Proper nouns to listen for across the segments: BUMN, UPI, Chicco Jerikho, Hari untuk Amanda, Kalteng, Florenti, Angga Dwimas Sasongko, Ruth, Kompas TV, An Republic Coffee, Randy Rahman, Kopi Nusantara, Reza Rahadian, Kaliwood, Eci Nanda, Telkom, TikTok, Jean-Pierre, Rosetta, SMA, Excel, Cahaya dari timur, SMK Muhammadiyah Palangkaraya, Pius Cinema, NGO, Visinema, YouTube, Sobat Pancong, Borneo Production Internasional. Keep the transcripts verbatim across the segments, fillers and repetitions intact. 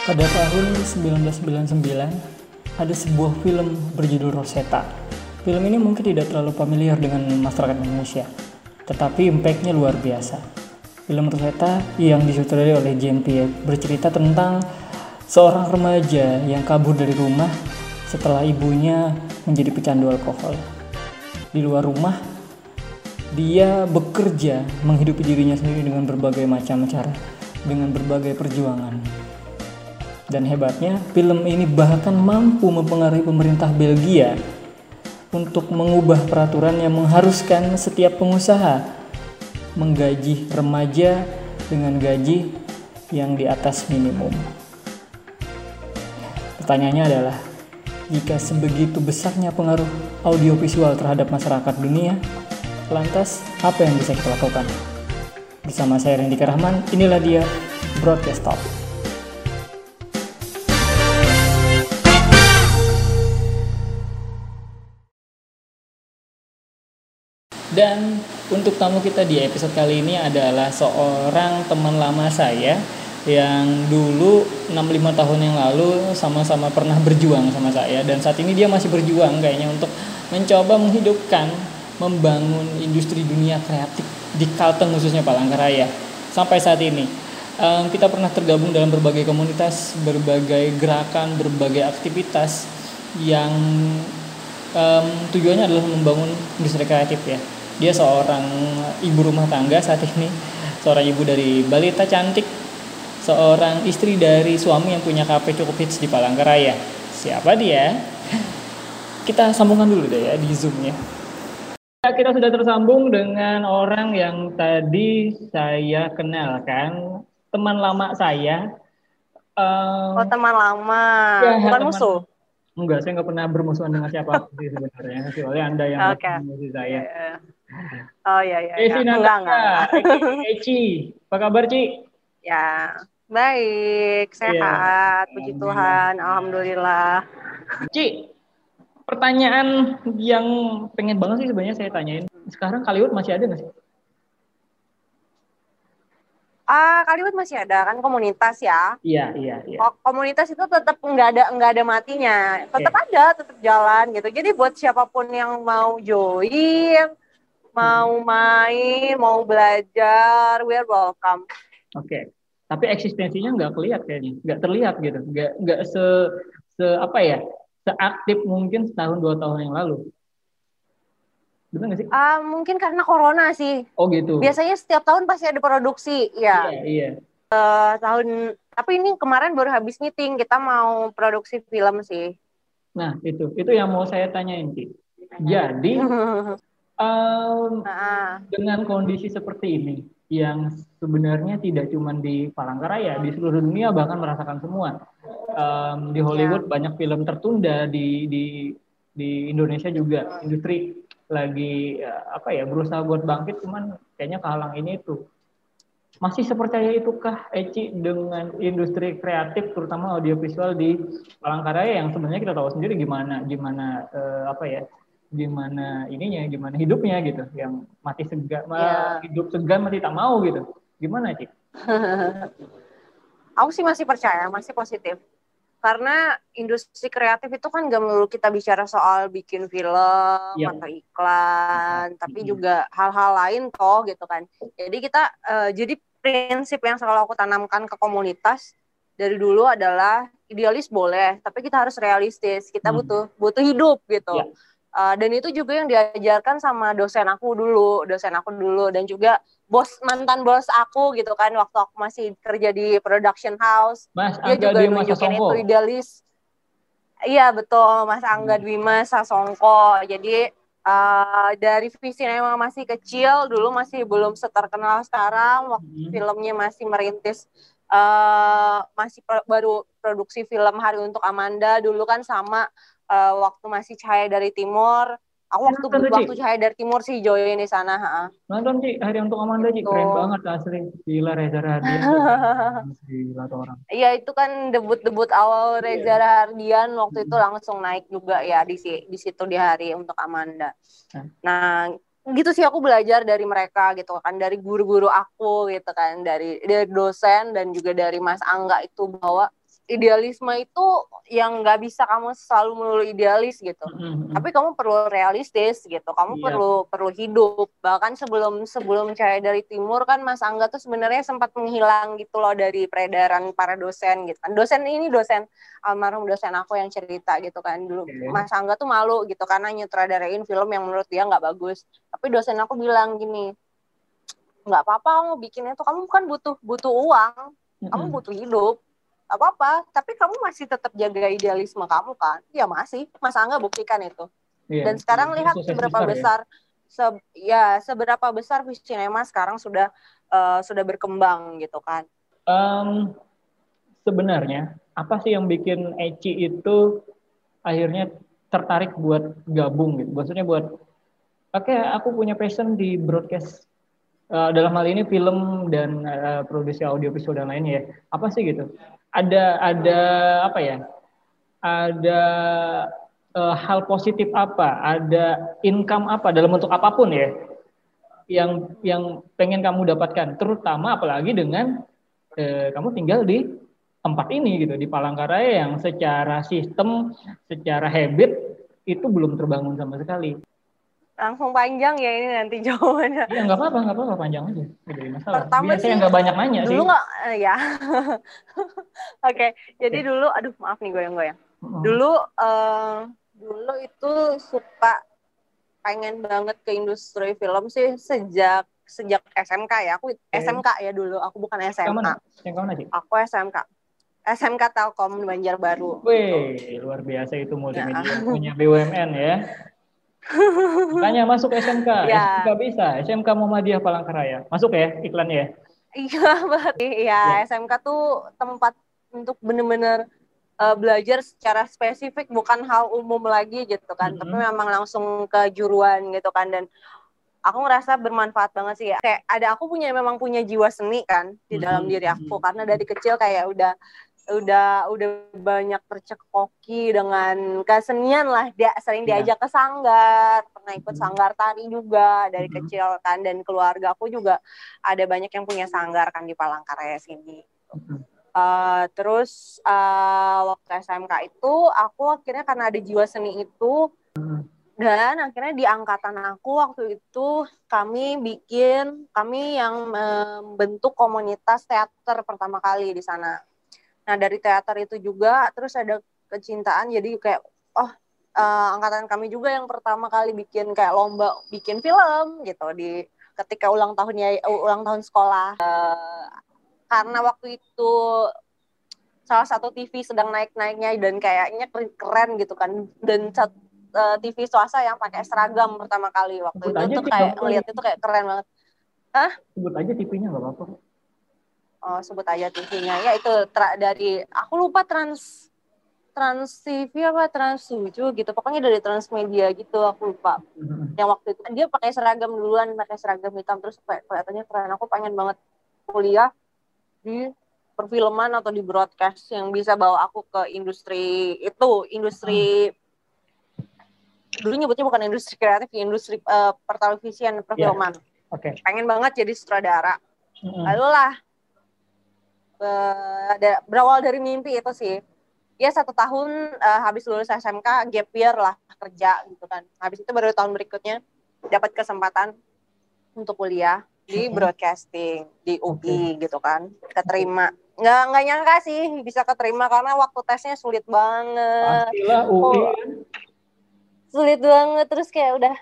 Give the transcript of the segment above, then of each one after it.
Pada tahun seribu sembilan ratus sembilan puluh sembilan, ada sebuah film berjudul Rosetta. Film ini mungkin tidak terlalu familiar dengan masyarakat Indonesia, tetapi impact-nya luar biasa. Film Rosetta yang disutradarai oleh Jean-Pierre bercerita tentang seorang remaja yang kabur dari rumah setelah ibunya menjadi pecandu alkohol. Di luar rumah, dia bekerja menghidupi dirinya sendiri dengan berbagai macam cara, dengan berbagai perjuangan. Dan hebatnya, film ini bahkan mampu mempengaruhi pemerintah Belgia untuk mengubah peraturan yang mengharuskan setiap pengusaha menggaji remaja dengan gaji yang di atas minimum. Pertanyaannya adalah, jika sebegitu besarnya pengaruh audiovisual terhadap masyarakat dunia, lantas apa yang bisa kita lakukan? Bersama saya Randy Rahman, inilah dia Broadcast Talk. Dan untuk tamu kita di episode kali ini adalah seorang teman lama saya yang dulu enam puluh lima tahun yang lalu sama-sama pernah berjuang sama saya. Dan saat ini dia masih berjuang kayaknya untuk mencoba menghidupkan, membangun industri dunia kreatif di Kalteng khususnya Palangkaraya. Sampai saat ini kita pernah tergabung dalam berbagai komunitas, berbagai gerakan, berbagai aktivitas yang um, tujuannya adalah membangun industri kreatif ya. Dia seorang ibu rumah tangga saat ini, seorang ibu dari balita cantik, seorang istri dari suami yang punya kafe cukup hits di Palangkaraya. Siapa dia? Kita sambungkan dulu deh ya di Zoom-nya. Kita sudah tersambung dengan orang yang tadi saya kenalkan, teman lama saya. Um, oh teman lama, ya, bukan teman, musuh? Enggak, saya nggak pernah bermusuhan dengan siapa sih sebenarnya. Soalnya Anda yang okay. Musuh saya. Oh iya iya. Eci Nanda, Eci, apa kabar Ci? Ya baik, sehat, ya. Puji Tuhan, alhamdulillah. Ci, pertanyaan yang pengen banget sih sebenarnya saya tanyain. Sekarang Kaliwood masih ada nggak sih? Ah, Kaliwood masih ada kan komunitas ya? Iya, iya, iya. Komunitas itu tetap nggak ada nggak ada matinya, tetap yeah. ada, tetap jalan gitu. Jadi buat siapapun yang mau join, mau main, mau belajar, we're welcome. Oke, okay. Tapi eksistensinya nggak kelihatan kayaknya, nggak terlihat gitu, nggak nggak se se apa ya, seaktif mungkin setahun dua tahun yang lalu. Benar nggak sih? Uh, mungkin karena corona sih. Oh gitu. Biasanya setiap tahun pasti ada produksi, ya. Iya. iya. Uh, tahun, tapi ini kemarin baru habis meeting, kita mau produksi film sih. Nah itu, itu yang mau saya tanyain sih. Jadi um, nah. dengan kondisi seperti ini, yang sebenarnya tidak cuma di Palangkaraya, di seluruh dunia bahkan merasakan semua. Um, di Hollywood ya. Banyak film tertunda, di di di Indonesia juga industri lagi apa ya berusaha buat bangkit, cuman kayaknya kehalang ini itu. Masih sepercaya itukah Eci dengan industri kreatif terutama audiovisual di Palangkaraya yang sebenarnya kita tahu sendiri gimana gimana eh, apa ya gimana ininya gimana hidupnya gitu, yang mati segan yeah. hidup segan mati tak mau gitu, gimana Eci? Aku sih masih percaya, masih positif. Karena industri kreatif itu kan gak melulu kita bicara soal bikin film yeah. atau iklan, yeah. tapi juga hal-hal lain toh gitu kan. Jadi kita, uh, jadi prinsip yang selalu aku tanamkan ke komunitas dari dulu adalah idealis boleh, tapi kita harus realistis. Kita butuh, butuh hidup gitu. Yeah. Uh, dan itu juga yang diajarkan sama dosen aku dulu, dosen aku dulu dan juga bos mantan bos aku gitu kan waktu aku masih kerja di production house. Mas dia Angga juga Dwimas nunjukin Sasongko. Itu idealis. Iya betul, Mas Angga Dwimas Sasongko. Jadi uh, dari Visinema masih kecil dulu, masih belum seterkenal sekarang. Waktu hmm. filmnya masih merintis, uh, masih pro- baru produksi film Hari Untuk Amanda dulu kan sama uh, waktu masih Cahaya dari Timur. Aku waktu nonton, waktu Cahaya dari Timur sih join di sana, ha. Nonton Ci, Hari Untuk Amanda Ci, gitu. Keren banget asli. Gila Reza Rahadian. Gila tuh orang. Iya, itu kan debut-debut awal Reza yeah. Rahadian waktu itu langsung naik juga ya di di situ di Hari Untuk Amanda. Nah. nah, gitu sih aku belajar dari mereka gitu kan, dari guru-guru aku gitu kan, dari dari dosen dan juga dari Mas Angga itu bahwa idealisme itu yang nggak bisa kamu selalu melulu idealis gitu, mm-hmm. tapi kamu perlu realistis gitu, kamu yeah. perlu perlu hidup. Bahkan sebelum sebelum Cahaya dari Timur kan Mas Angga tuh sebenarnya sempat menghilang gitu loh dari peredaran para dosen gitu kan. Dosen ini dosen almarhum dosen aku yang cerita gitu kan dulu, okay. Mas Angga tuh malu gitu karena nyutradarain film yang menurut dia nggak bagus, tapi dosen aku bilang gini, nggak apa-apa kamu bikinnya tuh, kamu kan butuh butuh uang, mm-hmm. kamu butuh hidup, apa-apa, tapi kamu masih tetap jaga idealisme kamu kan? Ya masih, Mas Angga buktikan itu. Yeah. Dan sekarang lihat Sosial seberapa besar, besar ya? Se, ya seberapa besar Visinema sekarang sudah uh, sudah berkembang gitu kan? Um, sebenarnya apa sih yang bikin Eci itu akhirnya tertarik buat gabung gitu? Maksudnya buat, oke okay, aku punya passion di broadcast. Uh, dalam hal ini film dan uh, produksi audiovisual dan lainnya ya. Apa sih gitu? Ada ada apa ya? Ada uh, hal positif apa? Ada income apa dalam bentuk apapun ya? Yang yang pengen kamu dapatkan, terutama apalagi dengan uh, kamu tinggal di tempat ini gitu, di Palangkaraya yang secara sistem, secara habit itu belum terbangun sama sekali. Langsung panjang ya ini nanti jawabannya. Ya nggak apa-apa, nggak apa-apa panjang aja. Jadi masalah. Pertama biasanya nggak banyak nanya dulu sih. Dulu nggak, uh, ya. Oke, okay, jadi okay. dulu, aduh maaf nih goyang-goyang. Uh-huh. Dulu, uh, dulu itu suka pengen banget ke industri film sih sejak sejak S M K ya. Aku okay. S M K ya dulu, aku bukan S M A. Yang kamu nanti? Aku S M K. S M K Telkom Banjarbaru. Wih, gitu. Luar biasa itu multimedia. Ya. Punya B U M N ya. Tanya masuk S M K, ya. S M K bisa, S M K Muhammadiyah Palangkaraya. Masuk ya iklannya? Iya, berarti ya, ya S M K tuh tempat untuk benar-benar uh, belajar secara spesifik, bukan hal umum lagi gitu kan. Mm-hmm. Tapi memang langsung kejuruan gitu kan, dan aku ngerasa bermanfaat banget sih ya. Kayak ada aku punya memang punya jiwa seni kan di mm-hmm. dalam diri aku, karena dari kecil kayak udah udah udah banyak tercekoki dengan kesenian lah, dia sering ya. diajak ke sanggar, pernah ikut sanggar tari juga dari mm-hmm. kecil kan, dan keluarga aku juga ada banyak yang punya sanggar kan di Palangkaraya sini. Mm-hmm. uh, terus uh, waktu S M K itu aku akhirnya karena ada jiwa seni itu, mm-hmm. dan akhirnya di angkatan aku waktu itu kami bikin kami yang membentuk uh, komunitas teater pertama kali di sana. Nah dari teater itu juga terus ada kecintaan, jadi kayak oh eh, angkatan kami juga yang pertama kali bikin kayak lomba bikin film gitu di ketika ulang tahunnya ulang tahun sekolah, eh, karena waktu itu salah satu T V sedang naik-naiknya dan kayaknya keren gitu kan, dan eh, T V swasta yang pakai seragam pertama kali waktu sebut itu tuh kayak ngeliat itu kayak keren banget. Hah? Sebut aja T V-nya nggak apa-apa. Oh, sebut aja T V-nya. Ya itu tra- dari aku lupa trans trans T V apa trans tujuh gitu. Pokoknya dari Transmedia gitu, aku lupa. Yang waktu itu dia pakai seragam duluan, pakai seragam hitam, terus kelihatannya keren. Aku pengen banget kuliah di perfilman atau di broadcast yang bisa bawa aku ke industri itu, industri dulu nyebutnya bukan industri kreatif, industri uh, pertelevisian perfilman. Yeah. Oke. Okay. Pengen banget jadi sutradara. Mm-hmm. Lalu lah berawal dari mimpi itu sih. Ya satu tahun uh, habis lulus S M K gap year lah kerja gitu kan. Habis itu baru tahun berikutnya dapat kesempatan untuk kuliah di broadcasting di U P I okay. gitu kan. Keterima. Nggak nggak nyangka sih bisa keterima karena waktu tesnya sulit banget. Pastilah U P I. Oh, sulit banget, terus kayak udah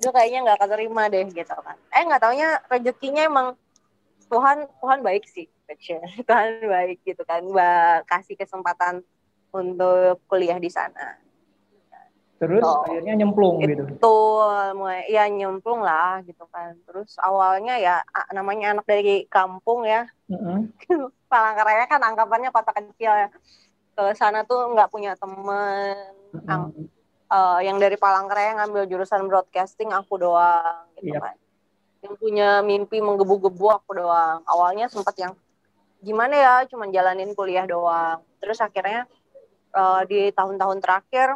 aduh kayaknya nggak keterima deh gitu kan. Eh nggak taunya rezekinya emang Tuhan Tuhan baik sih. Tuhan baik gitu kan, Mbak kasih kesempatan untuk kuliah di sana. Terus so, akhirnya nyemplung itu, gitu. Betul, mulai ya nyemplung lah gitu kan. Terus awalnya ya namanya anak dari kampung ya. Uh-huh. Palangkaraya kan anggapannya kota kecil ya. Ke sana tuh nggak punya temen. Uh-huh. Ang- uh, yang dari Palangkaraya ngambil jurusan broadcasting aku doang gitu yep. kan. Yang punya mimpi menggebu-gebu aku doang. Awalnya sempat yang gimana ya, cuman jalanin kuliah doang. Terus akhirnya uh, di tahun-tahun terakhir,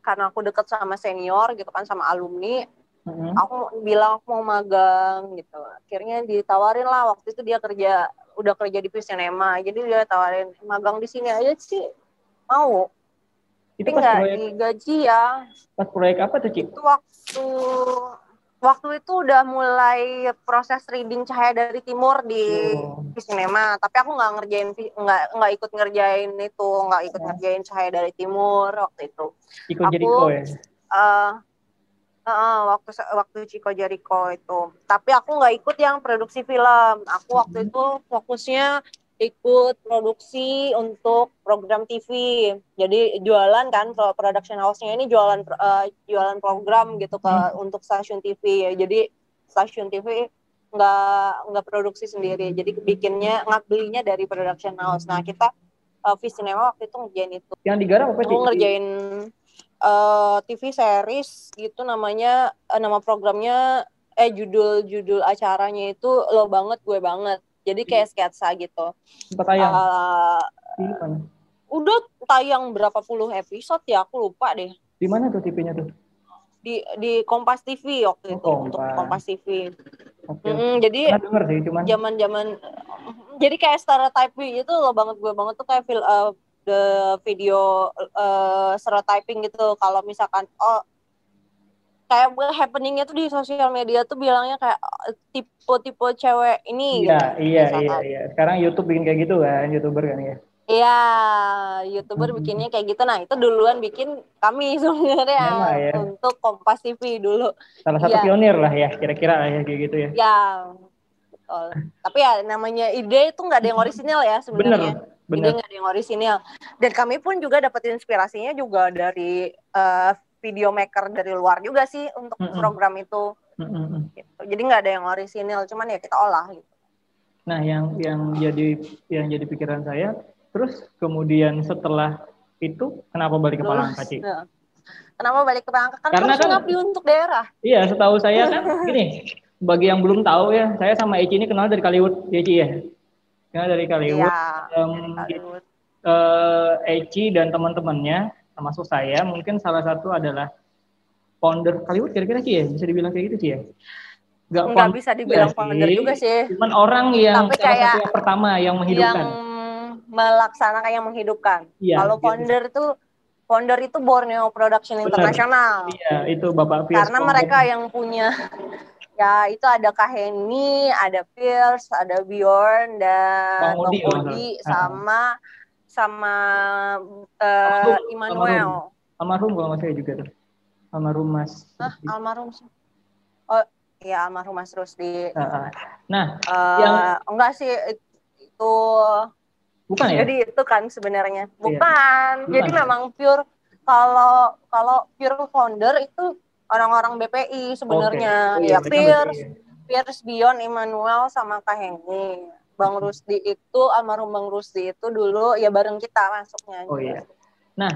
karena aku deket sama senior gitu kan, sama alumni, Mm-hmm. Aku bilang aku mau magang gitu. Akhirnya ditawarin lah, waktu itu dia kerja, udah kerja di Pius Cinema. Jadi dia tawarin magang di sini aja sih mau. Itu tapi nggak digaji ya. Pas proyek apa tuh, Cik? Itu waktu waktu itu udah mulai proses reading Cahaya dari Timur di Visinema, oh. Tapi aku nggak ngerjain, nggak nggak ikut ngerjain itu, nggak ikut nah. ngerjain Cahaya dari Timur waktu itu. Chicco Jerikho ya. Uh, uh, uh, waktu waktu Chicco Jerikho itu. Tapi aku nggak ikut yang produksi film. Aku waktu hmm. itu fokusnya ikut produksi untuk program T V, jadi jualan kan production house-nya ini jualan uh, jualan program gitu ke hmm. untuk stasiun T V ya. Jadi stasiun T V nggak nggak produksi sendiri, jadi bikinnya nggak belinya dari production house. Nah kita uh, Visinema waktu itu ngerjain itu. Yang digarap apa sih? Ngerjain uh, T V series gitu namanya, uh, nama programnya eh judul judul acaranya itu Lo Banget Gue Banget. Jadi kayak sketsa gitu. Sempat tayang? Uh, di mana? Udah tayang berapa puluh episode ya, aku lupa deh. Di mana tuh T V-nya tuh? Di di Kompas T V waktu oh, itu. Kompas. Untuk Kompas T V. Okay. Mm-hmm, jadi zaman-zaman jadi kayak stereotyping itu Lo Banget Gue Banget tuh kayak feel, uh, the video uh, stereotyping gitu. Kalau misalkan oh kayak happening-nya tuh di sosial media tuh bilangnya kayak tipe-tipe cewek ini. Iya, gitu, iya, misalkan. iya, iya. Sekarang YouTube bikin kayak gitu kan, YouTuber kan ya. Iya, YouTuber hmm. bikinnya kayak gitu. Nah, itu duluan bikin kami sebenarnya ya. Untuk Kompas T V dulu. Salah satu ya. Pionir lah ya, kira-kira lah ya kayak gitu ya. Iya. Betul. Tapi ya namanya ide itu nggak ada yang orisinal ya sebenarnya. Bener. Bener. Ide nggak ada yang orisinal. Dan kami pun juga dapat inspirasinya juga dari uh, video maker dari luar juga sih untuk mm-hmm. program itu. Mm-hmm. Gitu. Jadi nggak ada yang orisinil, cuman ya kita olah gitu. Nah, yang yang jadi yang jadi pikiran saya, terus kemudian setelah itu kenapa balik ke Palangka, Ci? Kenapa balik ke Palangka? Kan karena kan ngabdi untuk daerah. Iya, setahu saya kan gini, bagi yang belum tahu ya, saya sama Eci ini kenal dari Kaliwood, Eci ya. Kenal dari Kaliwood. Iya, um, Kaliwood. Eci dan teman-temannya termasuk saya, mungkin salah satu adalah founder Kaliwood kira-kira sih ya, bisa dibilang kayak gitu sih ya? Gak Nggak bisa dibilang sih. Founder juga sih. Cuman orang yang Tapi salah satu yang pertama yang menghidupkan. Yang melaksanakan, yang menghidupkan. Ya, kalau gitu. founder itu, founder itu Borneo Production Internasional. Iya, itu Bapak Pius. Karena Pondor. Mereka yang punya, ya itu ada Kaheni, ada Pius, ada Bjorn, dan Tongudi, sama... Ah. sama uh, Immanuel. Almarhum kalau saya juga tuh. Almarhum Mas. Hah, almarhum. Oh, ya almarhum Mas Rusdi. Nah, nah uh, yang enggak sih itu bukan ya? Jadi itu kan sebenarnya. Bukan. Iya. Jadi bukan. Memang pure kalau kalau pure founder itu orang-orang B P I sebenarnya. Okay. Oh, iya, ya Pierce, Pierce Beyond, Immanuel sama Kaheni. Bang Rusdi itu, almarhum Bang Rusdi itu dulu ya bareng kita masuknya. Oh iya. Nah,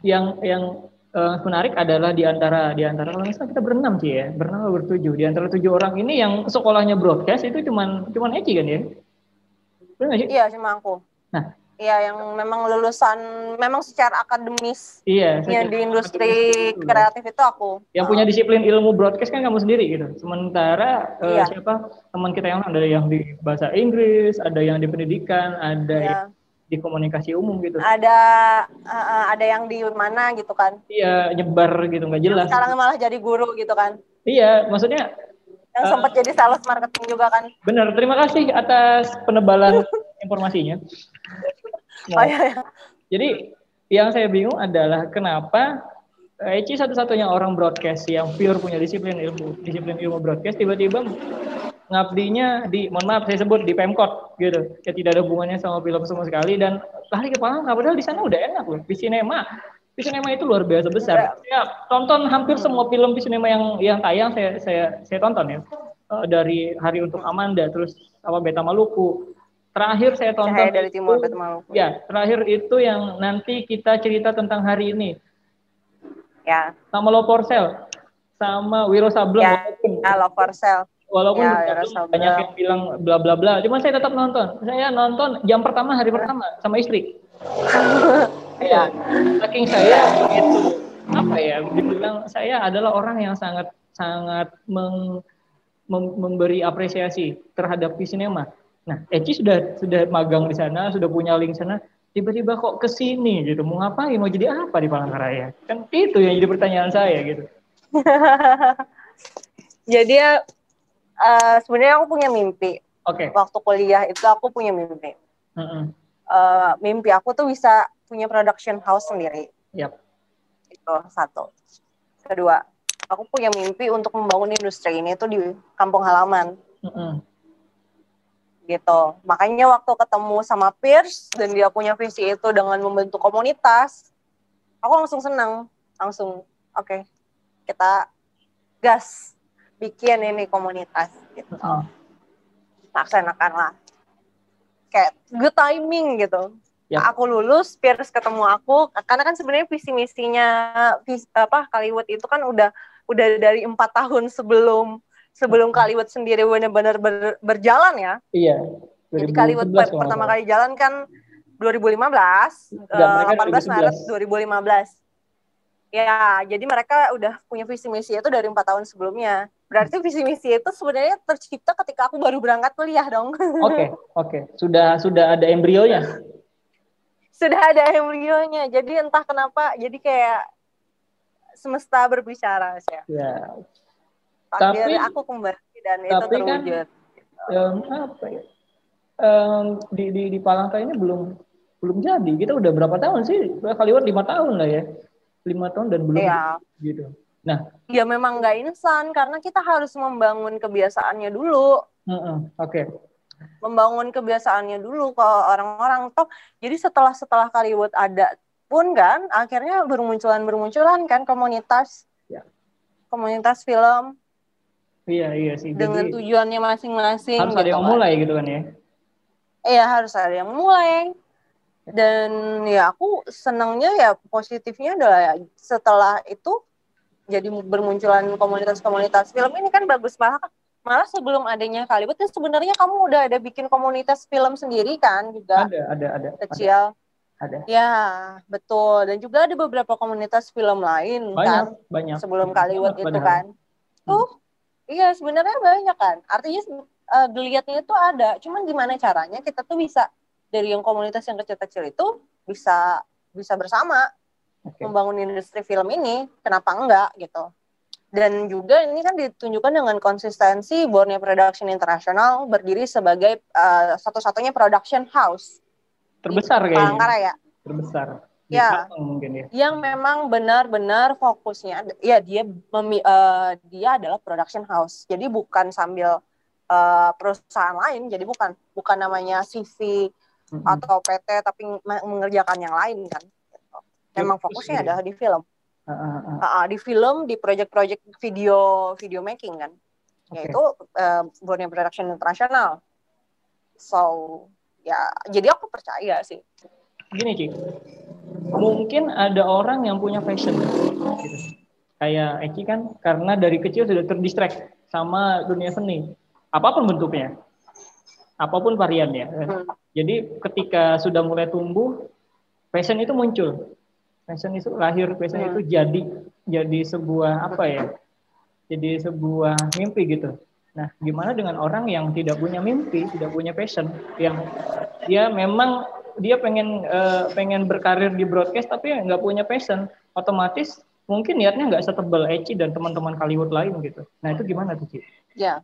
yang yang uh, menarik adalah di antara di antara kalau misalnya kita berenam sih ya, berenam atau bertujuh. Di antara tujuh orang ini yang sekolahnya broadcast itu cuman cuman Eci kan ya? Benar sih? Iya, cuma aku. Nah, iya yang memang lulusan memang secara akademis iya, yang di industri itu, kreatif itu aku. Yang punya disiplin ilmu broadcast kan kamu sendiri gitu. Sementara iya. uh, siapa teman kita yang ada yang di bahasa Inggris, ada yang di pendidikan, ada iya. yang di komunikasi umum gitu. Ada uh, ada yang di mana gitu kan? Iya, nyebar gitu nggak jelas. Yang sekarang malah jadi guru gitu kan? Iya, maksudnya yang uh, sempat jadi sales marketing juga kan? Benar, terima kasih atas penebalan informasinya. Nah, oh, iya, iya. Jadi yang saya bingung adalah kenapa Eci satu-satunya orang broadcast yang pure punya disiplin ilmu disiplin ilmu broadcast tiba-tiba ngabdinya di mohon maaf saya sebut di Pemkot gitu ya, tidak ada hubungannya sama film sama sekali dan lari ke Palangka padahal di sana udah enak loh. Visinema Visinema itu luar biasa besar ya, tonton hampir semua film Visinema yang yang tayang saya saya saya tonton ya, dari Hari Untuk Amanda terus apa Beta Maluku. Terakhir saya tonton Cahaya dari Timur, itu, ya terakhir itu yang nanti kita cerita tentang hari ini. Ya. Sama Loporsel, sama Wiro Sableng. Ya, Loporsel. Walaupun ya, banyak yang bilang bla bla bla, cuma saya tetap nonton. Saya nonton jam pertama hari pertama sama istri. Iya. Saking saya itu apa ya? Dibilang saya adalah orang yang sangat sangat meng, mem, memberi apresiasi terhadap Visinema. Nah, Eci sudah sudah magang di sana, sudah punya link sana, tiba-tiba kok ke sini gitu. Mau ngapain? Mau jadi apa di Palangkaraya? Kan itu yang jadi pertanyaan saya gitu. Jadi uh, sebenarnya aku punya mimpi. Oke. Okay. Waktu kuliah itu aku punya mimpi. Mm-hmm. uh, mimpi aku tuh bisa punya production house sendiri. Yap. Itu satu. Kedua, aku punya mimpi untuk membangun industri ini tuh di kampung halaman. Mm-hmm. Gitu. Makanya waktu ketemu sama Piers dan dia punya visi itu dengan membentuk komunitas, aku langsung senang, langsung oke. Okay, kita gas bikin ini komunitas gitu. Oh. Laksanakanlah. Kayak good timing gitu. Yep. Aku lulus, Piers ketemu aku, karena kan sebenarnya visi misinya vis, apa Kaliwood itu kan udah udah dari empat tahun sebelum sebelum Kaliwood sendiri benar-benar ber, berjalan ya. Iya. Jadi Kaliwood per, pertama kali jalan kan dua ribu lima belas, ya, uh, delapan belas Maret dua ribu lima belas. Ya, jadi mereka udah punya visi misi itu dari empat tahun sebelumnya. Berarti visi misi itu sebenarnya tercipta ketika aku baru berangkat kuliah dong. Oke, okay, oke. Okay. Sudah sudah ada embrionya. Sudah ada embrionya. Jadi entah kenapa, jadi kayak semesta berbicara sih. Ya. Tapi aku kembali dan tapi itu terwujud. Kan, um, apa ya? Um, di di di Palangkaraya ini belum belum jadi. Kita udah berapa tahun sih? Kali lewat lima tahun lah ya. lima tahun dan belum ya. Gitu. Nah, ya memang nggak instan karena kita harus membangun kebiasaannya dulu. Uh-uh, Oke. Okay. Membangun kebiasaannya dulu ke orang-orang top. Jadi setelah setelah Kaliwood ada pun kan, akhirnya bermunculan bermunculan kan komunitas, ya. Komunitas film. Iya iya sih. Dengan jadi, tujuannya masing-masing. Harus gitu ada yang kan. Mulai gitu kan ya? Iya harus ada yang mulai. Dan ya aku senangnya ya positifnya adalah ya, setelah itu jadi bermunculan komunitas-komunitas film ini kan bagus malah malah sebelum adanya Kaliwood kan sebenarnya kamu udah ada bikin komunitas film sendiri kan juga ada ada ada kecil ada, ada. Ya betul dan juga ada beberapa komunitas film lain banyak, kan banyak. Sebelum Kaliwood itu banyak. Kan tuh hmm. Iya sebenarnya banyak kan artinya uh, geliatnya itu ada cuman gimana caranya kita tuh bisa dari yang komunitas yang kecil-kecil itu bisa bisa bersama okay. Membangun industri film ini kenapa enggak gitu dan juga ini kan ditunjukkan dengan konsistensi Borneo Production Internasional berdiri sebagai uh, satu-satunya production house terbesar kayaknya Palangkaraya terbesar ya, ya yang memang benar-benar fokusnya ya dia memi, uh, dia adalah production house jadi bukan sambil uh, perusahaan lain jadi bukan bukan namanya C V Mm-hmm. Atau P T tapi mengerjakan yang lain kan gitu. Memang fokusnya yeah. Adalah di film uh, uh, uh. Uh, di film di proyek-proyek video video making kan okay. Yaitu uh, Borneo Production Internasional so ya jadi aku percaya sih gini Ci mungkin ada orang yang punya passion gitu. Kayak Eci kan karena dari kecil sudah terdistract sama dunia seni apapun bentuknya apapun variannya. Hmm. Jadi ketika sudah mulai tumbuh, passion itu muncul. Passion itu lahir, passion hmm. itu jadi jadi sebuah apa ya? Jadi sebuah mimpi gitu. Nah, gimana dengan orang yang tidak punya mimpi, tidak punya passion, yang dia memang dia pengen uh, pengen berkarir di broadcast tapi nggak punya passion, otomatis mungkin niatnya nggak setebal Eci dan teman-teman Kaliwood lain gitu. Nah, itu gimana tuh, Ci? Ya.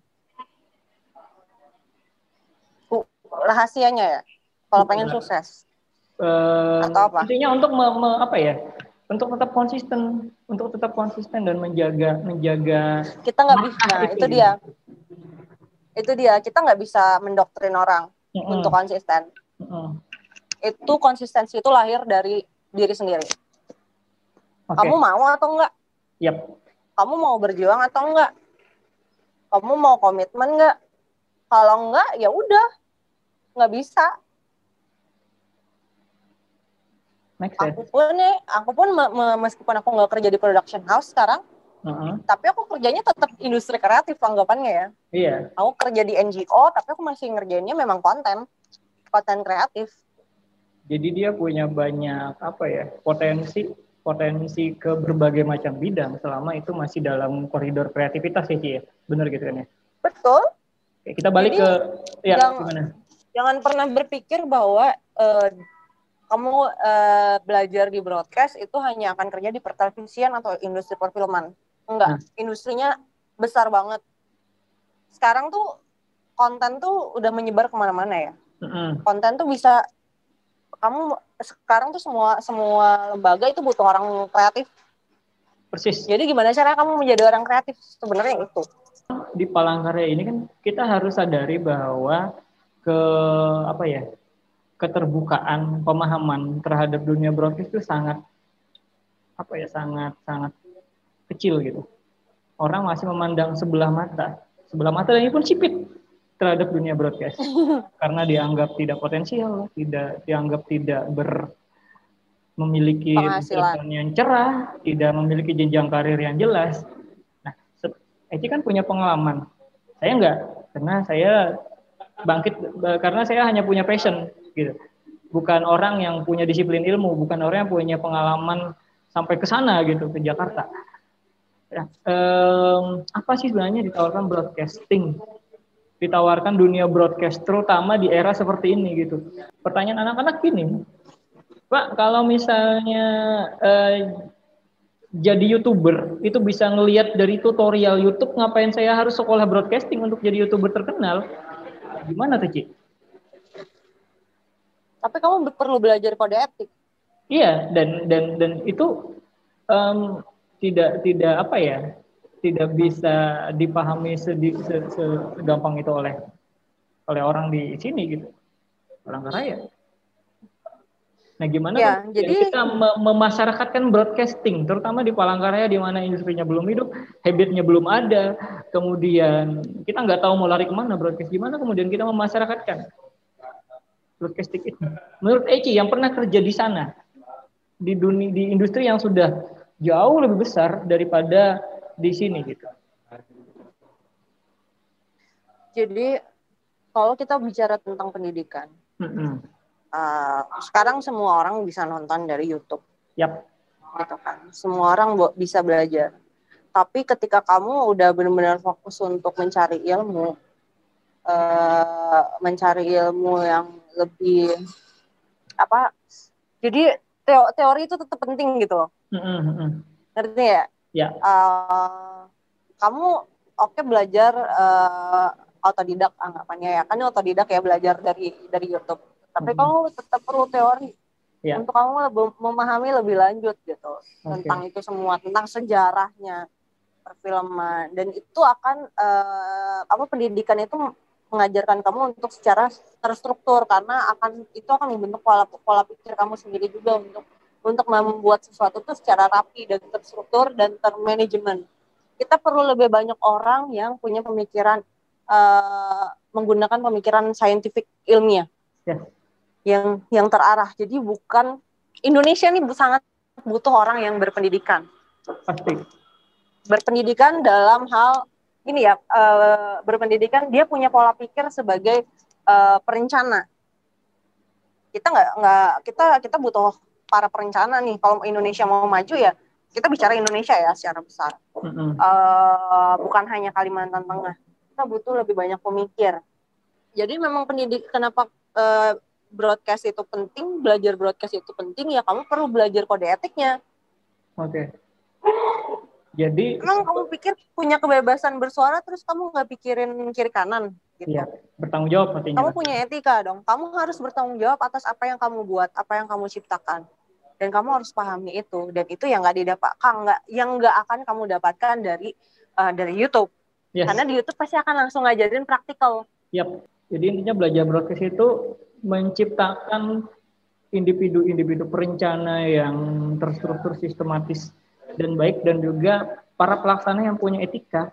Rahasianya ya kalau pengen nah, sukses uh, atau apa intinya untuk me, me, apa ya untuk tetap konsisten untuk tetap konsisten dan menjaga menjaga kita nggak bisa itu, itu dia itu dia kita nggak bisa mendoktrin orang mm-hmm. Untuk konsisten mm-hmm. Itu konsistensi itu lahir dari diri sendiri okay. Kamu mau atau enggak yep. Kamu mau berjuang atau enggak kamu mau komitmen enggak kalau enggak ya udah nggak bisa. Aku pun nih, aku pun meskipun aku nggak kerja di production house sekarang, uh-huh. Tapi aku kerjanya tetap industri kreatif anggapannya ya. Iya. Yeah. Aku kerja di N G O, tapi aku masih ngerjainnya memang konten, konten kreatif. Jadi dia punya banyak apa ya potensi potensi ke berbagai macam bidang selama itu masih dalam koridor kreativitas ya, Ci ya? Benar gitu kan ya? Betul. Oke, kita balik jadi, ke ya jangan, gimana? Jangan pernah berpikir bahwa uh, kamu uh, belajar di broadcast itu hanya akan kerja di pertelevisian atau industri perfilman. Enggak, nah. Industrinya besar banget. Sekarang tuh konten tuh udah menyebar kemana-mana ya. Mm-hmm. Konten tuh bisa kamu sekarang tuh semua semua lembaga itu butuh orang kreatif. Persis. Jadi gimana cara kamu menjadi orang kreatif sebenarnya itu? Di Palangkaraya ini kan kita harus sadari bahwa ke apa ya keterbukaan pemahaman terhadap dunia broadcast itu sangat apa ya sangat sangat kecil gitu. Orang masih memandang sebelah mata, sebelah mata dan ini pun sipit terhadap dunia broadcast karena dianggap tidak potensial, tidak dianggap tidak ber memiliki penghasilan yang cerah, tidak memiliki jenjang karir yang jelas. Nah, Eci kan punya pengalaman. Saya enggak, karena saya bangkit karena saya hanya punya passion gitu. Bukan orang yang punya disiplin ilmu, bukan orang yang punya pengalaman sampai ke sana gitu ke Jakarta. Nah, um, apa sih sebenarnya ditawarkan broadcasting? Ditawarkan dunia broadcast terutama di era seperti ini gitu. Pertanyaan anak-anak gini, Pak, kalau misalnya eh, jadi YouTuber itu bisa ngelihat dari tutorial YouTube, ngapain saya harus sekolah broadcasting untuk jadi YouTuber terkenal? Gimana tuh, Ci? Tapi kamu perlu belajar kode etik. Iya, dan dan dan itu um, tidak tidak apa ya? tidak bisa dipahami segampang itu oleh oleh orang di sini gitu, Palangkaraya. Nah, gimana ya, kan? Jadi, kita memasyarakatkan broadcasting, terutama di Palangkaraya di mana industrinya belum hidup, habitnya belum ada, kemudian kita nggak tahu mau lari kemana broadcast, gimana kemudian kita memasyarakatkan broadcasting itu. Menurut Eci yang pernah kerja di sana, di dunia di industri yang sudah jauh lebih besar daripada di sini gitu. Jadi kalau kita bicara tentang pendidikan, mm-hmm. uh, sekarang semua orang bisa nonton dari YouTube, yep. gitu kan. Semua orang bisa belajar. Tapi ketika kamu udah benar-benar fokus untuk mencari ilmu, uh, mencari ilmu yang lebih apa? Jadi teo- teori itu tetap penting gitu loh. Mm-hmm. Ngerti ya? Ya. Uh, kamu oke okay, belajar uh, autodidak anggapannya ya, kan autodidak ya belajar dari dari YouTube. Tapi mm-hmm. kamu tetap perlu teori ya. Untuk kamu lebih, memahami lebih lanjut gitu okay. tentang itu semua, tentang sejarahnya perfilman. Dan itu akan uh, apa pendidikan itu mengajarkan kamu untuk secara terstruktur karena akan itu akan membentuk pola pola pikir kamu sendiri juga untuk untuk membuat sesuatu itu secara rapi dan terstruktur dan termanajemen. Kita perlu lebih banyak orang yang punya pemikiran uh, menggunakan pemikiran saintifik ilmiah yeah. yang yang terarah. Jadi bukan Indonesia ini sangat butuh orang yang berpendidikan. Pasti. Berpendidikan dalam hal ini ya uh, berpendidikan dia punya pola pikir sebagai uh, perencana. Kita nggak nggak kita kita butuh para perencana nih, kalau Indonesia mau maju ya, kita bicara Indonesia ya secara besar. Mm-hmm. Uh, bukan hanya Kalimantan Tengah. Kita butuh lebih banyak pemikir. Jadi memang pendidik, kenapa uh, broadcast itu penting, belajar broadcast itu penting, ya kamu perlu belajar kode etiknya. Oke. Okay. Jadi... Emang kamu pikir punya kebebasan bersuara, terus kamu nggak pikirin kiri kanan? Gitu. Iya, bertanggung jawab artinya. Kamu punya etika dong, kamu harus bertanggung jawab atas apa yang kamu buat, apa yang kamu ciptakan. Dan kamu harus pahami itu, dan itu yang nggak didapatkan, nggak, yang nggak akan kamu dapatkan dari uh, dari YouTube, yes. Karena di YouTube pasti akan langsung ngajarin praktikal. Yap. Jadi intinya belajar broadcast itu menciptakan individu-individu perencana yang terstruktur, sistematis dan baik, dan juga para pelaksana yang punya etika,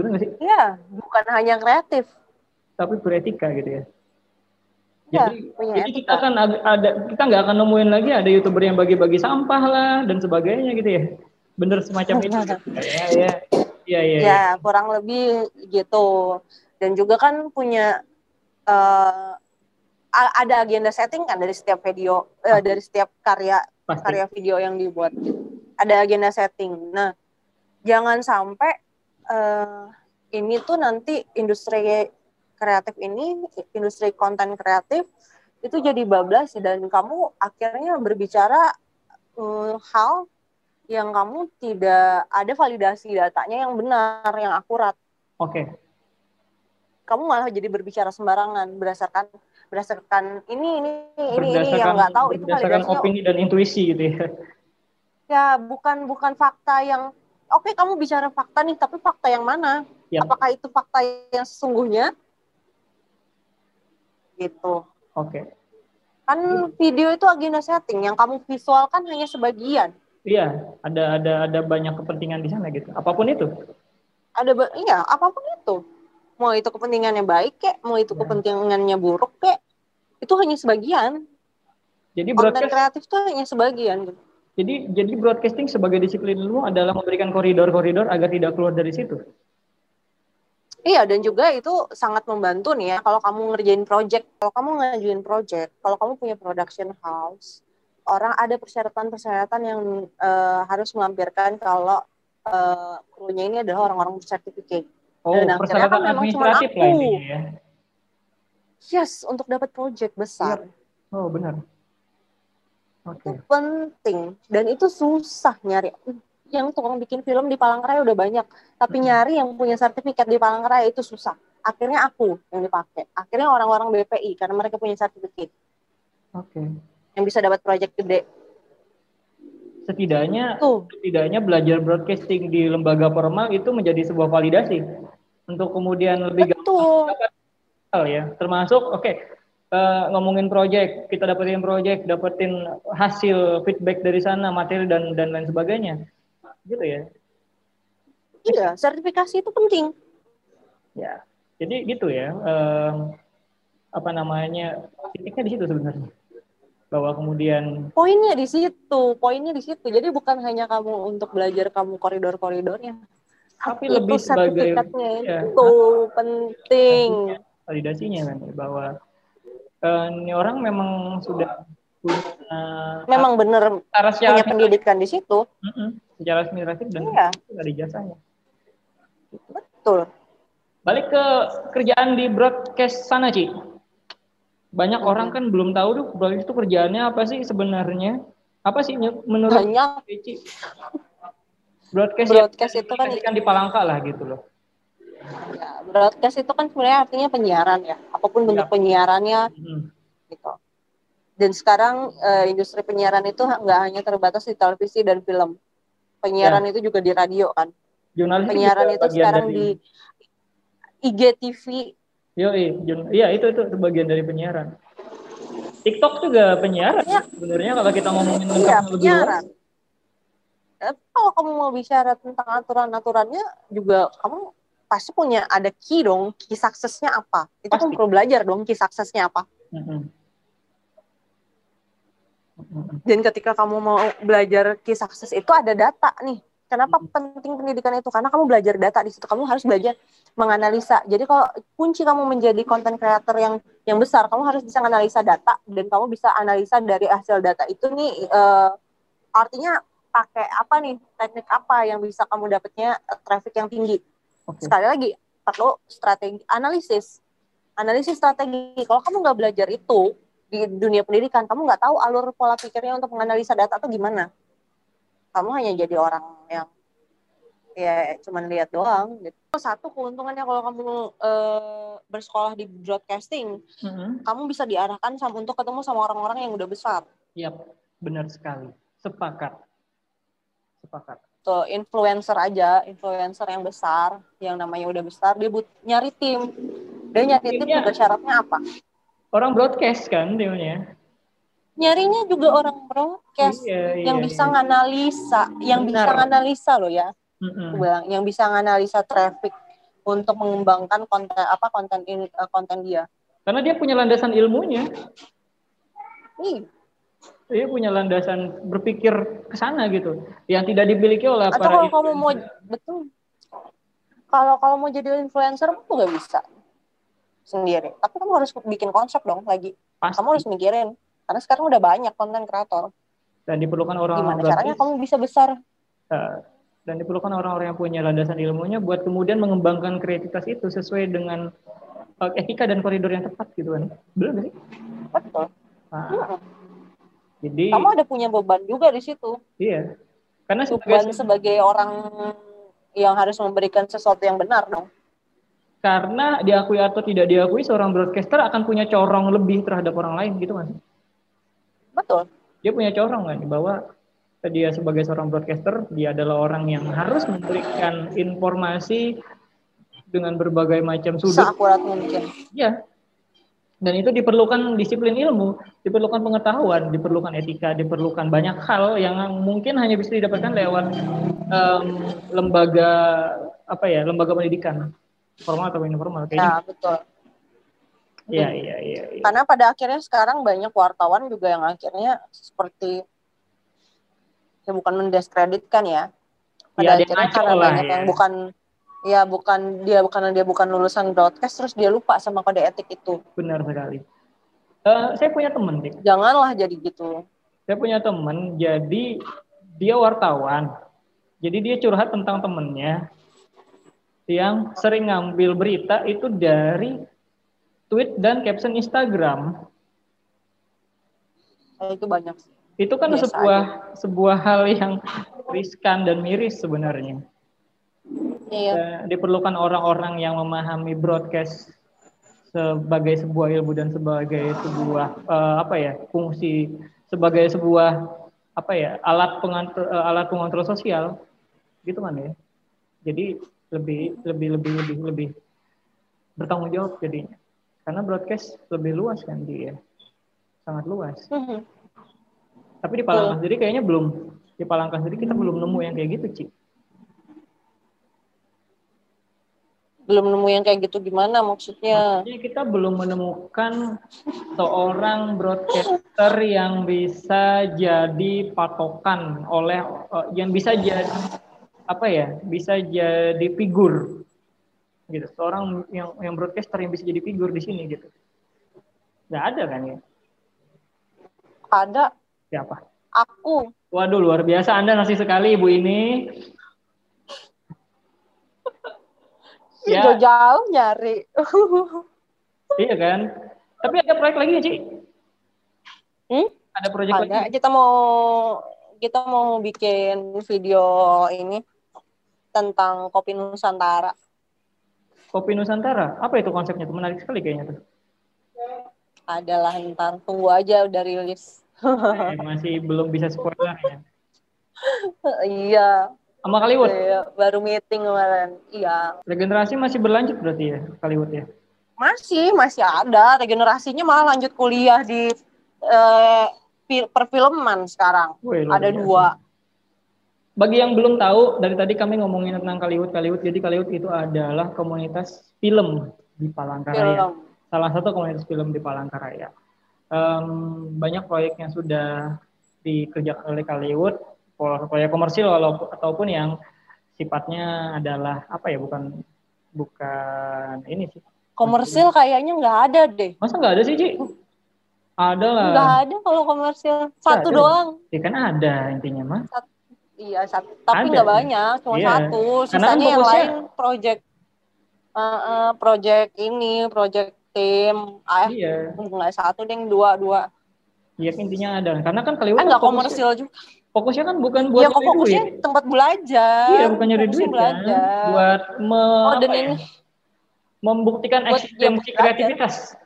benar nggak sih? Iya, bukan hanya kreatif, tapi beretika gitu ya. Ya, jadi kita kan ada, kita nggak akan nemuin lagi ada YouTuber yang bagi-bagi sampah lah dan sebagainya gitu ya. Bener semacam itu. Ya, ya, ya, ya. Ya, kurang lebih gitu. Dan juga kan punya uh, ada agenda setting kan dari setiap video eh, dari setiap karya Pasti. karya video yang dibuat, ada agenda setting. Nah, jangan sampai uh, ini tuh nanti industri kreatif ini, industri konten kreatif itu jadi bablas dan kamu akhirnya berbicara uh, hal yang kamu tidak ada validasi datanya yang benar, yang akurat. Oke. Okay. Kamu malah jadi berbicara sembarangan berdasarkan berdasarkan ini ini ini ini yang nggak tahu itu berdasarkan opini dan intuisi gitu ya. Ya, bukan bukan fakta yang oke, okay, kamu bicara fakta nih, tapi fakta yang mana? Ya. Apakah itu fakta yang sesungguhnya? Gitu. Oke. Okay. Kan ya. Video itu agenda setting yang kamu visualkan hanya sebagian. Iya, ada ada ada banyak kepentingan di sana gitu. Apapun itu. Ada iya, apapun itu. Mau itu kepentingannya baik kek, mau itu ya. kepentingannya buruk kek, itu hanya sebagian. Jadi konten kreatif itu hanya sebagian. Jadi jadi broadcasting sebagai disiplin ilmu adalah memberikan koridor-koridor agar tidak keluar dari situ. Iya, dan juga itu sangat membantu nih ya kalau kamu ngerjain project, kalau kamu ngajuin project, kalau kamu punya production house, orang ada persyaratan-persyaratan yang uh, harus melampirkan kalau uh, krunya ini adalah orang-orang bersertifikat. Oh, dan akhirnya kan memang cuma aku. Ya? Yes, untuk dapat proyek besar. Ya. Oh, benar. Okay. Itu penting. Dan itu susah nyari. Yang tukang bikin film di Palangkaraya udah banyak. Tapi hmm. nyari yang punya sertifikat di Palangkaraya itu susah. Akhirnya aku yang dipakai. Akhirnya orang-orang B P I, karena mereka punya sertifikat. Oke. Okay. Yang bisa dapat proyek gede. Setidaknya, itu. setidaknya belajar broadcasting di lembaga formal itu menjadi sebuah validasi. Untuk kemudian lebih gampang dapat hal ya, termasuk oke okay, uh, ngomongin proyek, kita dapetin proyek, dapetin hasil feedback dari sana, materi dan dan lain sebagainya, gitu ya. Iya, sertifikasi itu penting. Ya, jadi gitu ya. Uh, apa namanya titiknya di situ sebenarnya. Bahwa kemudian poinnya di situ, poinnya di situ. Jadi bukan hanya kamu untuk belajar kamu koridor-koridornya. Tapi itu lebih sebagai ya, itu penting validasinya kan bahwa uh, ini orang memang sudah punya uh, memang benar punya pendidikan di situ uh-uh, secara administratif dan iya. dari jasanya betul. Balik ke kerjaan di broadcast sana, Ci. Banyak hmm. orang kan belum tahu tuh broadcast itu kerjaannya apa sih sebenarnya, apa sih menurut banyak Ci? Broadcast, broadcast ya, itu kan ikan di Palangka lah gitu loh. Ya, broadcast itu kan sebenarnya artinya penyiaran ya, apapun bentuk ya. penyiarannya hmm. gitu. Dan sekarang uh, industri penyiaran itu nggak hanya terbatas di televisi dan film. Penyiaran ya. itu juga di radio kan. Jurnalis penyiaran itu sekarang dari... di I G T V. Yo, iya itu itu bagian dari penyiaran. TikTok juga penyiaran. Ya. Sebenarnya kalau kita ngomongin tentang ya, lebih luas. Kalau kamu mau bicara tentang aturan-aturannya juga kamu pasti punya ada key dong, key suksesnya apa. Itu pasti. Kamu perlu belajar dong key suksesnya apa. Mm-hmm. Dan ketika kamu mau belajar key sukses itu ada data nih. Kenapa mm-hmm. penting pendidikan itu? Karena kamu belajar data di situ. Kamu harus belajar menganalisa. Jadi kalau kunci kamu menjadi content creator yang yang besar, kamu harus bisa menganalisa data dan kamu bisa analisa dari hasil data itu nih uh, artinya pakai apa nih, teknik apa yang bisa kamu dapatnya traffic yang tinggi. Okay. Sekali lagi, perlu strategi, analisis. Analisis strategi. Kalau kamu nggak belajar itu di dunia pendidikan, kamu nggak tahu alur pola pikirnya untuk menganalisa data itu gimana. Kamu hanya jadi orang yang ya cuman lihat doang. Gitu. Satu, keuntungannya kalau kamu e, bersekolah di broadcasting, mm-hmm. kamu bisa diarahkan sama, untuk ketemu sama orang-orang yang udah besar. Iya, yep, benar sekali. Sepakat. Sepakat. So, influencer aja, influencer yang besar, yang namanya udah besar, dia but, nyari tim. Dia nyari timnya, tim juga syaratnya apa? Orang broadcast kan timnya. Nyarinya juga orang broadcast iya, iya, yang iya, bisa iya. nganalisa, yang Benar. bisa nganalisa loh ya. Mm-hmm. Aku bilang, yang bisa nganalisa traffic untuk mengembangkan konten apa konten in, konten dia. Karena dia punya landasan ilmunya. Nih. Dia punya landasan berpikir ke sana gitu, yang tidak dimiliki oleh atau para. Atau kalau kamu mau betul, kalau kalau mau jadi influencer, kamu nggak bisa. sendiri. Tapi kamu harus bikin konsep dong lagi. Pasti. Kamu harus mikirin. Karena sekarang udah banyak konten kreator. Dan diperlukan orang. Gimana caranya kamu bisa besar? Uh, dan diperlukan orang-orang yang punya landasan ilmunya buat kemudian mengembangkan kreativitas itu sesuai dengan uh, etika dan koridor yang tepat gitu kan. Belum sih? Betul. Nah, hmm. Jadi kamu ada punya beban juga di situ. Iya. Karena beban sebagai, sebagai orang yang harus memberikan sesuatu yang benar dong. Karena diakui atau tidak diakui, seorang broadcaster akan punya corong lebih terhadap orang lain gitu kan. Betul. Dia punya corong kan, bahwa dia sebagai seorang broadcaster, dia adalah orang yang harus memberikan informasi dengan berbagai macam sudut. Seakurat mungkin. Iya. Dan itu diperlukan disiplin ilmu, diperlukan pengetahuan, diperlukan etika, diperlukan banyak hal yang mungkin hanya bisa didapatkan lewat um, lembaga apa ya, lembaga pendidikan formal atau informal kayaknya. Nah, betul. Iya, iya, iya. Ya. Karena pada akhirnya sekarang banyak wartawan juga yang akhirnya seperti ya bukan mendiskreditkan ya. Pada ya, akhirnya karena banyak ya. yang bukan ya bukan dia karena dia bukan lulusan broadcast terus dia lupa sama kode etik itu. Benar sekali. Uh, saya punya teman. Janganlah jadi gitu. Saya punya teman, jadi dia wartawan. Jadi dia curhat tentang temennya yang sering ngambil berita itu dari tweet dan caption Instagram. Eh, itu banyak. Itu kan biasa sebuah aja. sebuah hal yang riskan dan miris sebenarnya. Iya. Diperlukan orang-orang yang memahami broadcast sebagai sebuah ilmu dan sebagai sebuah uh, apa ya fungsi sebagai sebuah apa ya alat pengontrol alat pengontrol sosial gitu kan ya. Jadi lebih lebih lebih lebih lebih bertanggung jawab jadinya karena broadcast lebih luas kan dia sangat luas. Mm-hmm. Tapi di Palangka sendiri kayaknya belum di Palangka sendiri kita belum nemu yang kayak gitu Ci. Belum nemu yang kayak gitu gimana maksudnya? Maksudnya kita belum menemukan seorang broadcaster yang bisa jadi patokan oleh yang bisa jadi apa ya? Bisa jadi figur. Gitu. Seorang yang yang broadcaster yang bisa jadi figur di sini gitu. Nggak ada kan ya? Ada. Siapa? Aku. Waduh luar biasa Anda nasi sekali Ibu ini. Ya. Jauh-jauh nyari. Iya kan? Tapi ada proyek lagi ya, Ci? Hmm? Ada proyek ada. lagi? Kita mau kita mau bikin video ini tentang Kopi Nusantara. Kopi Nusantara? Apa itu konsepnya? Menarik sekali kayaknya tuh. Adalah ntar tunggu aja udah rilis. eh, masih belum bisa spoiler ya. Iya. Sama Kaliwood? Iya, baru meeting kemarin, iya. Regenerasi masih berlanjut berarti ya, Kaliwood ya? Masih, masih ada. Regenerasinya malah lanjut kuliah di eh, perfilman sekarang. Wih, ada biasa. dua. Bagi yang belum tahu, dari tadi kami ngomongin tentang Kaliwood, Kaliwood. Jadi Kaliwood itu adalah komunitas film di Palangkaraya. Film. Salah satu komunitas film di Palangkaraya. Um, banyak proyek yang sudah dikerjakan oleh Kaliwood. Proyek komersil ataupun yang sifatnya adalah apa ya bukan bukan ini sih komersil kayaknya nggak ada deh masa nggak ada sih Ci ada lah nggak ada kalau komersil satu ada. doang ya kan ada intinya mah satu, iya satu tapi nggak banyak cuma yeah. satu sisanya yang lain proyek uh, uh, proyek ini proyek tim ah yeah. nggak satu deh dua dua iya intinya ada karena kan Kaliwood nggak kan komersil juga fokusnya kan bukan buat ya, nyari duit. Iya, fokusnya tempat belajar. Iya, bukan nyari duit kan. Buat me, oh, dan ini. Ya? membuktikan eksistensi kreativitas.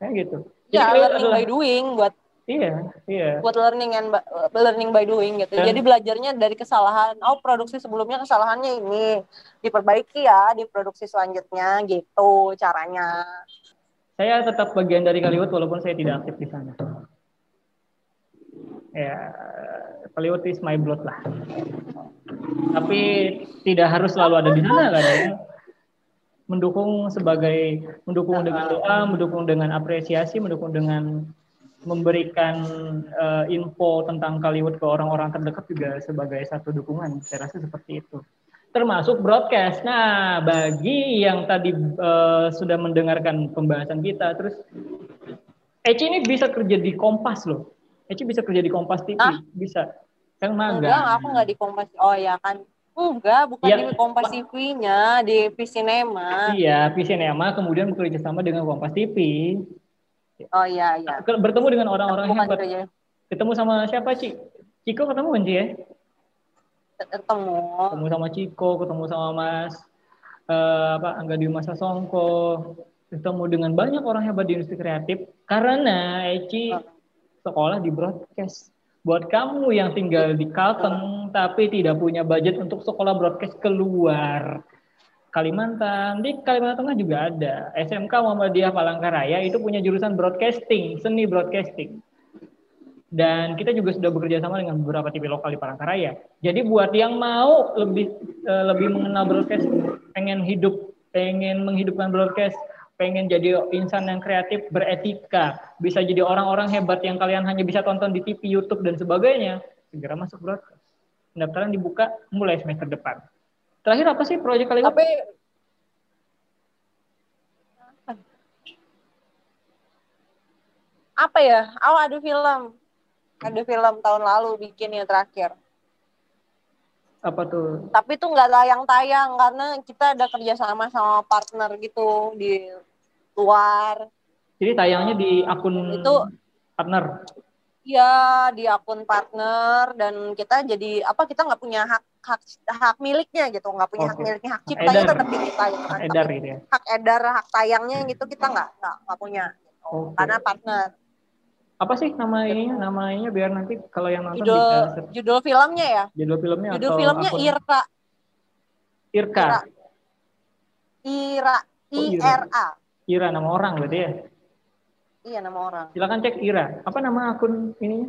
Kayak gitu. Ya, Jadi, learning adalah, by doing buat Iya, iya. Buat learning and learning by doing gitu. Dan, Jadi belajarnya dari kesalahan. Oh, produksi sebelumnya kesalahannya ini. Diperbaiki ya di produksi selanjutnya gitu caranya. Saya tetap bagian dari Kaliwood walaupun saya tidak aktif di sana. Ya, Kaliwood is my blood lah. Tapi tidak harus selalu ada di sana kan ya. Mendukung sebagai mendukung dengan doa, mendukung dengan apresiasi, mendukung dengan memberikan uh, info tentang Kaliwood ke orang-orang terdekat juga sebagai satu dukungan. Saya rasa seperti itu. termasuk broadcast. Nah, bagi yang tadi uh, sudah mendengarkan pembahasan kita, terus Eci ini bisa kerja di Kompas loh. Eci bisa kerja di Kompas T V, ah? Bisa. Kan magang. Enggak, aku nggak di Kompas. Oh ya kan. Enggak, bukan ya, di Kompas T V-nya, di Visinema. Iya, Visinema kemudian bekerja sama dengan Kompas T V. Oh iya, iya. Bertemu dengan orang-orang hebat. Kerja. Ketemu sama siapa, Ci? Chicco ketemu kan, Ci ya? Ketemu. Ketemu sama Chicco, ketemu sama Mas uh, apa, Angga Dwimas Sasongko. Ketemu dengan banyak orang hebat di industri kreatif. Karena Eci oh. sekolah di broadcast. Buat kamu yang tinggal di Kalteng tapi tidak punya budget untuk sekolah broadcast keluar Kalimantan, di Kalimantan Tengah juga ada S M K Muhammadiyah Palangkaraya, itu punya jurusan broadcasting, seni broadcasting. Dan kita juga sudah bekerja sama dengan beberapa T V lokal di Palangkaraya. Jadi buat yang mau lebih lebih mengenal broadcast, pengen hidup, pengen menghidupkan broadcast, pengen jadi insan yang kreatif, beretika, bisa jadi orang-orang hebat yang kalian hanya bisa tonton di T V, YouTube, dan sebagainya, segera masuk broadcast. Pendaftaran dibuka mulai semester depan. Terakhir apa sih proyek kalian? Tapi... Apa ya? Oh, ada film. Ada film tahun lalu bikin yang terakhir. Apa tuh? Tapi tuh nggak tayang-tayang karena kita ada kerjasama sama partner gitu di luar. Jadi tayangnya di akun itu, partner? Iya, di akun partner, dan kita jadi apa, kita nggak punya hak hak hak miliknya gitu, nggak punya okay. hak miliknya, hak ciptanya tetap di kita gitu kan. Edar, gitu ya. Hak edar, hak tayangnya gitu kita nggak nggak nggak punya gitu. Okay. Karena partner. Apa sih nama ini? Namanya biar nanti kalau yang nonton judul, bisa... Judul filmnya ya? Judul filmnya judul atau... Judul filmnya akun? Ira. Irka? Ira. I R A. Ira, nama orang berarti ya? Iya, nama orang. Silakan cek Ira. Apa nama akun ininya?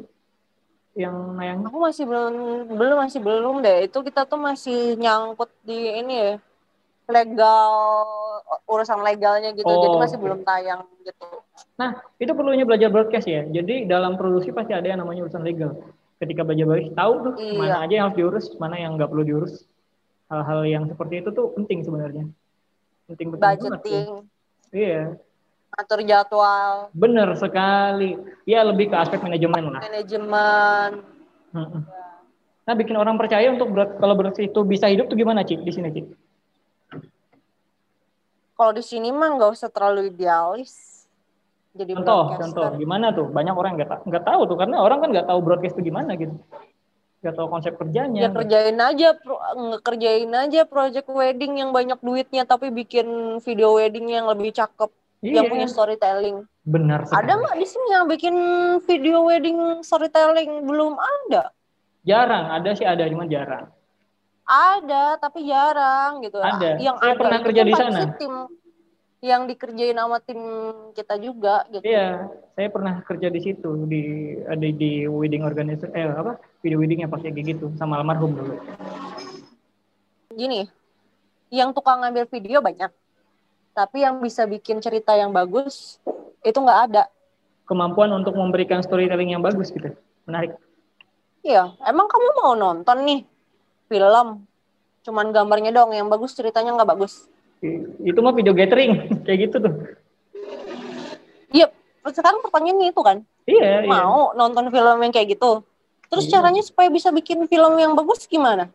Yang nayang? Aku masih belum, belum masih belum deh. Itu kita tuh masih nyangkut di ini ya. Legal, urusan legalnya gitu, oh, jadi masih okay. belum tayang gitu. Nah, itu perlunya belajar broadcast ya. Jadi dalam produksi pasti ada yang namanya urusan legal. Ketika belajar broadcast, tahu tuh iya. mana aja yang harus diurus, mana yang nggak perlu diurus. Hal-hal yang seperti itu tuh penting sebenarnya. Penting penting. Budgeting. Iya. Atur jadwal. Bener sekali. Ya lebih ke aspek manajemen lah. Manajemen. Hmm. Ya. Nah, bikin orang percaya untuk broad, kalau broadcast itu bisa hidup tuh gimana, Cik? Di sini, Cik? Kalau di sini mah nggak usah terlalu idealis. Jadi contoh, contoh gimana tuh? Banyak orang nggak nggak tahu tuh, karena orang kan nggak tahu broadcast itu gimana gitu, nggak tahu konsep kerjanya. Ya kerjain aja, kerjain aja project wedding yang banyak duitnya, tapi bikin video wedding yang lebih cakep, yeah. yang punya storytelling. Benar. Sekali. Ada nggak di sini yang bikin video wedding storytelling? Belum ada. Jarang, ada sih ada, cuma jarang. Ada tapi jarang gitu. Ada. Yang saya ada, pernah kerja di sana. Tim yang dikerjain sama tim kita juga gitu. Iya, saya pernah kerja di situ di ada di wedding organizer eh apa? Video wedding yang pakai gitu sama almarhum dulu. Gini. Yang tukang ngambil video banyak. Tapi yang bisa bikin cerita yang bagus itu nggak ada. Kemampuan untuk memberikan storytelling yang bagus gitu. Menarik. Iya, emang kamu mau nonton nih film, cuman gambarnya dong yang bagus, ceritanya nggak bagus. Itu mah video gathering, kayak gitu tuh. Iya, sekarang pertanyaannya itu kan. Iya, mau iya. nonton film yang kayak gitu. Terus iya. caranya supaya bisa bikin film yang bagus gimana?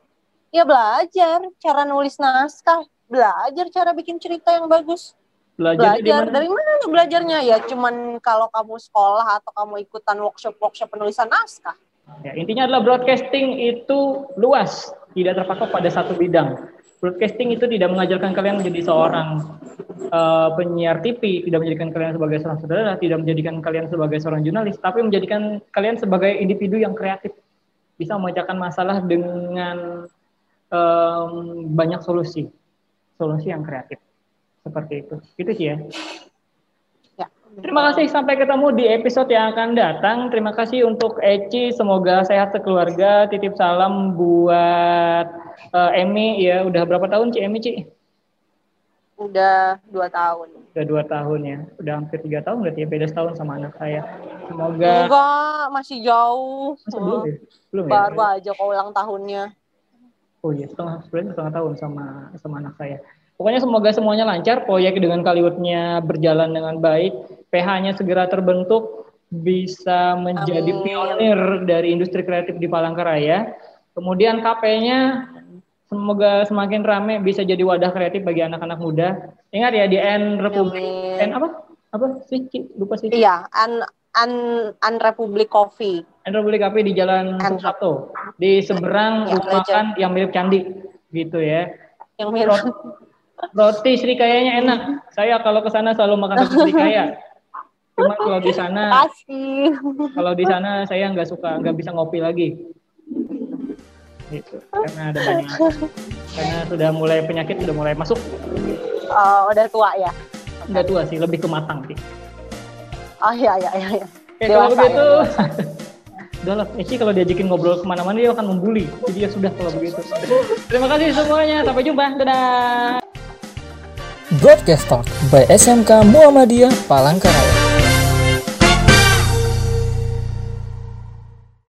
Ya belajar, cara nulis naskah, belajar cara bikin cerita yang bagus. Belajar, belajar. dari mana tuh belajarnya? Ya cuman kalau kamu sekolah atau kamu ikutan workshop-workshop penulisan naskah. Ya, intinya adalah broadcasting itu luas, tidak terpaku pada satu bidang. Broadcasting itu tidak mengajarkan kalian menjadi seorang uh, penyiar T V, tidak menjadikan kalian sebagai seorang sutradara, tidak menjadikan kalian sebagai seorang jurnalis, tapi menjadikan kalian sebagai individu yang kreatif, bisa memecahkan masalah dengan um, banyak solusi, solusi yang kreatif, seperti itu. Gitu sih ya. Terima kasih, sampai ketemu di episode yang akan datang. Terima kasih untuk Eci, semoga sehat sekeluarga. Titip salam buat uh, Emi ya. Udah berapa tahun Ci Emi, Ci? Udah dua tahun. Udah dua tahun ya. Udah hampir tiga tahun berarti ya, beda setahun sama anak saya. Semoga Enggak, masih jauh. Masih belum, ya? Belum, baru ya? Aja kok ulang tahunnya. Oh iya, setengah bulan, setengah tahun sama sama anak saya. Pokoknya semoga semuanya lancar, proyek dengan Kaliwoodnya berjalan dengan baik, P H-nya segera terbentuk, bisa menjadi Amin. Pionir dari industri kreatif di Palangkaraya. Kemudian K P-nya semoga semakin ramai, bisa jadi wadah kreatif bagi anak-anak muda. Ingat ya di An Republic, An apa? Apa sih? Lupa sih. Iya, An An An Republic Coffee. An Republic Coffee di Jalan Suprapto, di seberang ya, rumahan yang mirip candi, gitu ya. Yang mirip. Roti Srikayanya enak. Saya kalau ke sana selalu makan roti Srikaya. Cuma kalau di sana, kalau di sana saya nggak suka, nggak bisa ngopi lagi. Gitu. Karena ada banyak. Karena sudah mulai penyakit sudah mulai masuk. Oh, udah tua ya? Udah tua sih, lebih ke matang sih. Oh iya iya iya. iya. Oke, kalau begitu, udahlah. Eci kalau diajakin ngobrol kemana-mana dia akan membuli. Jadi ya sudah kalau begitu. Terima kasih semuanya. Sampai jumpa. Dadah. Broadcast Talk by S M K Muhammadiyah Palangkaraya.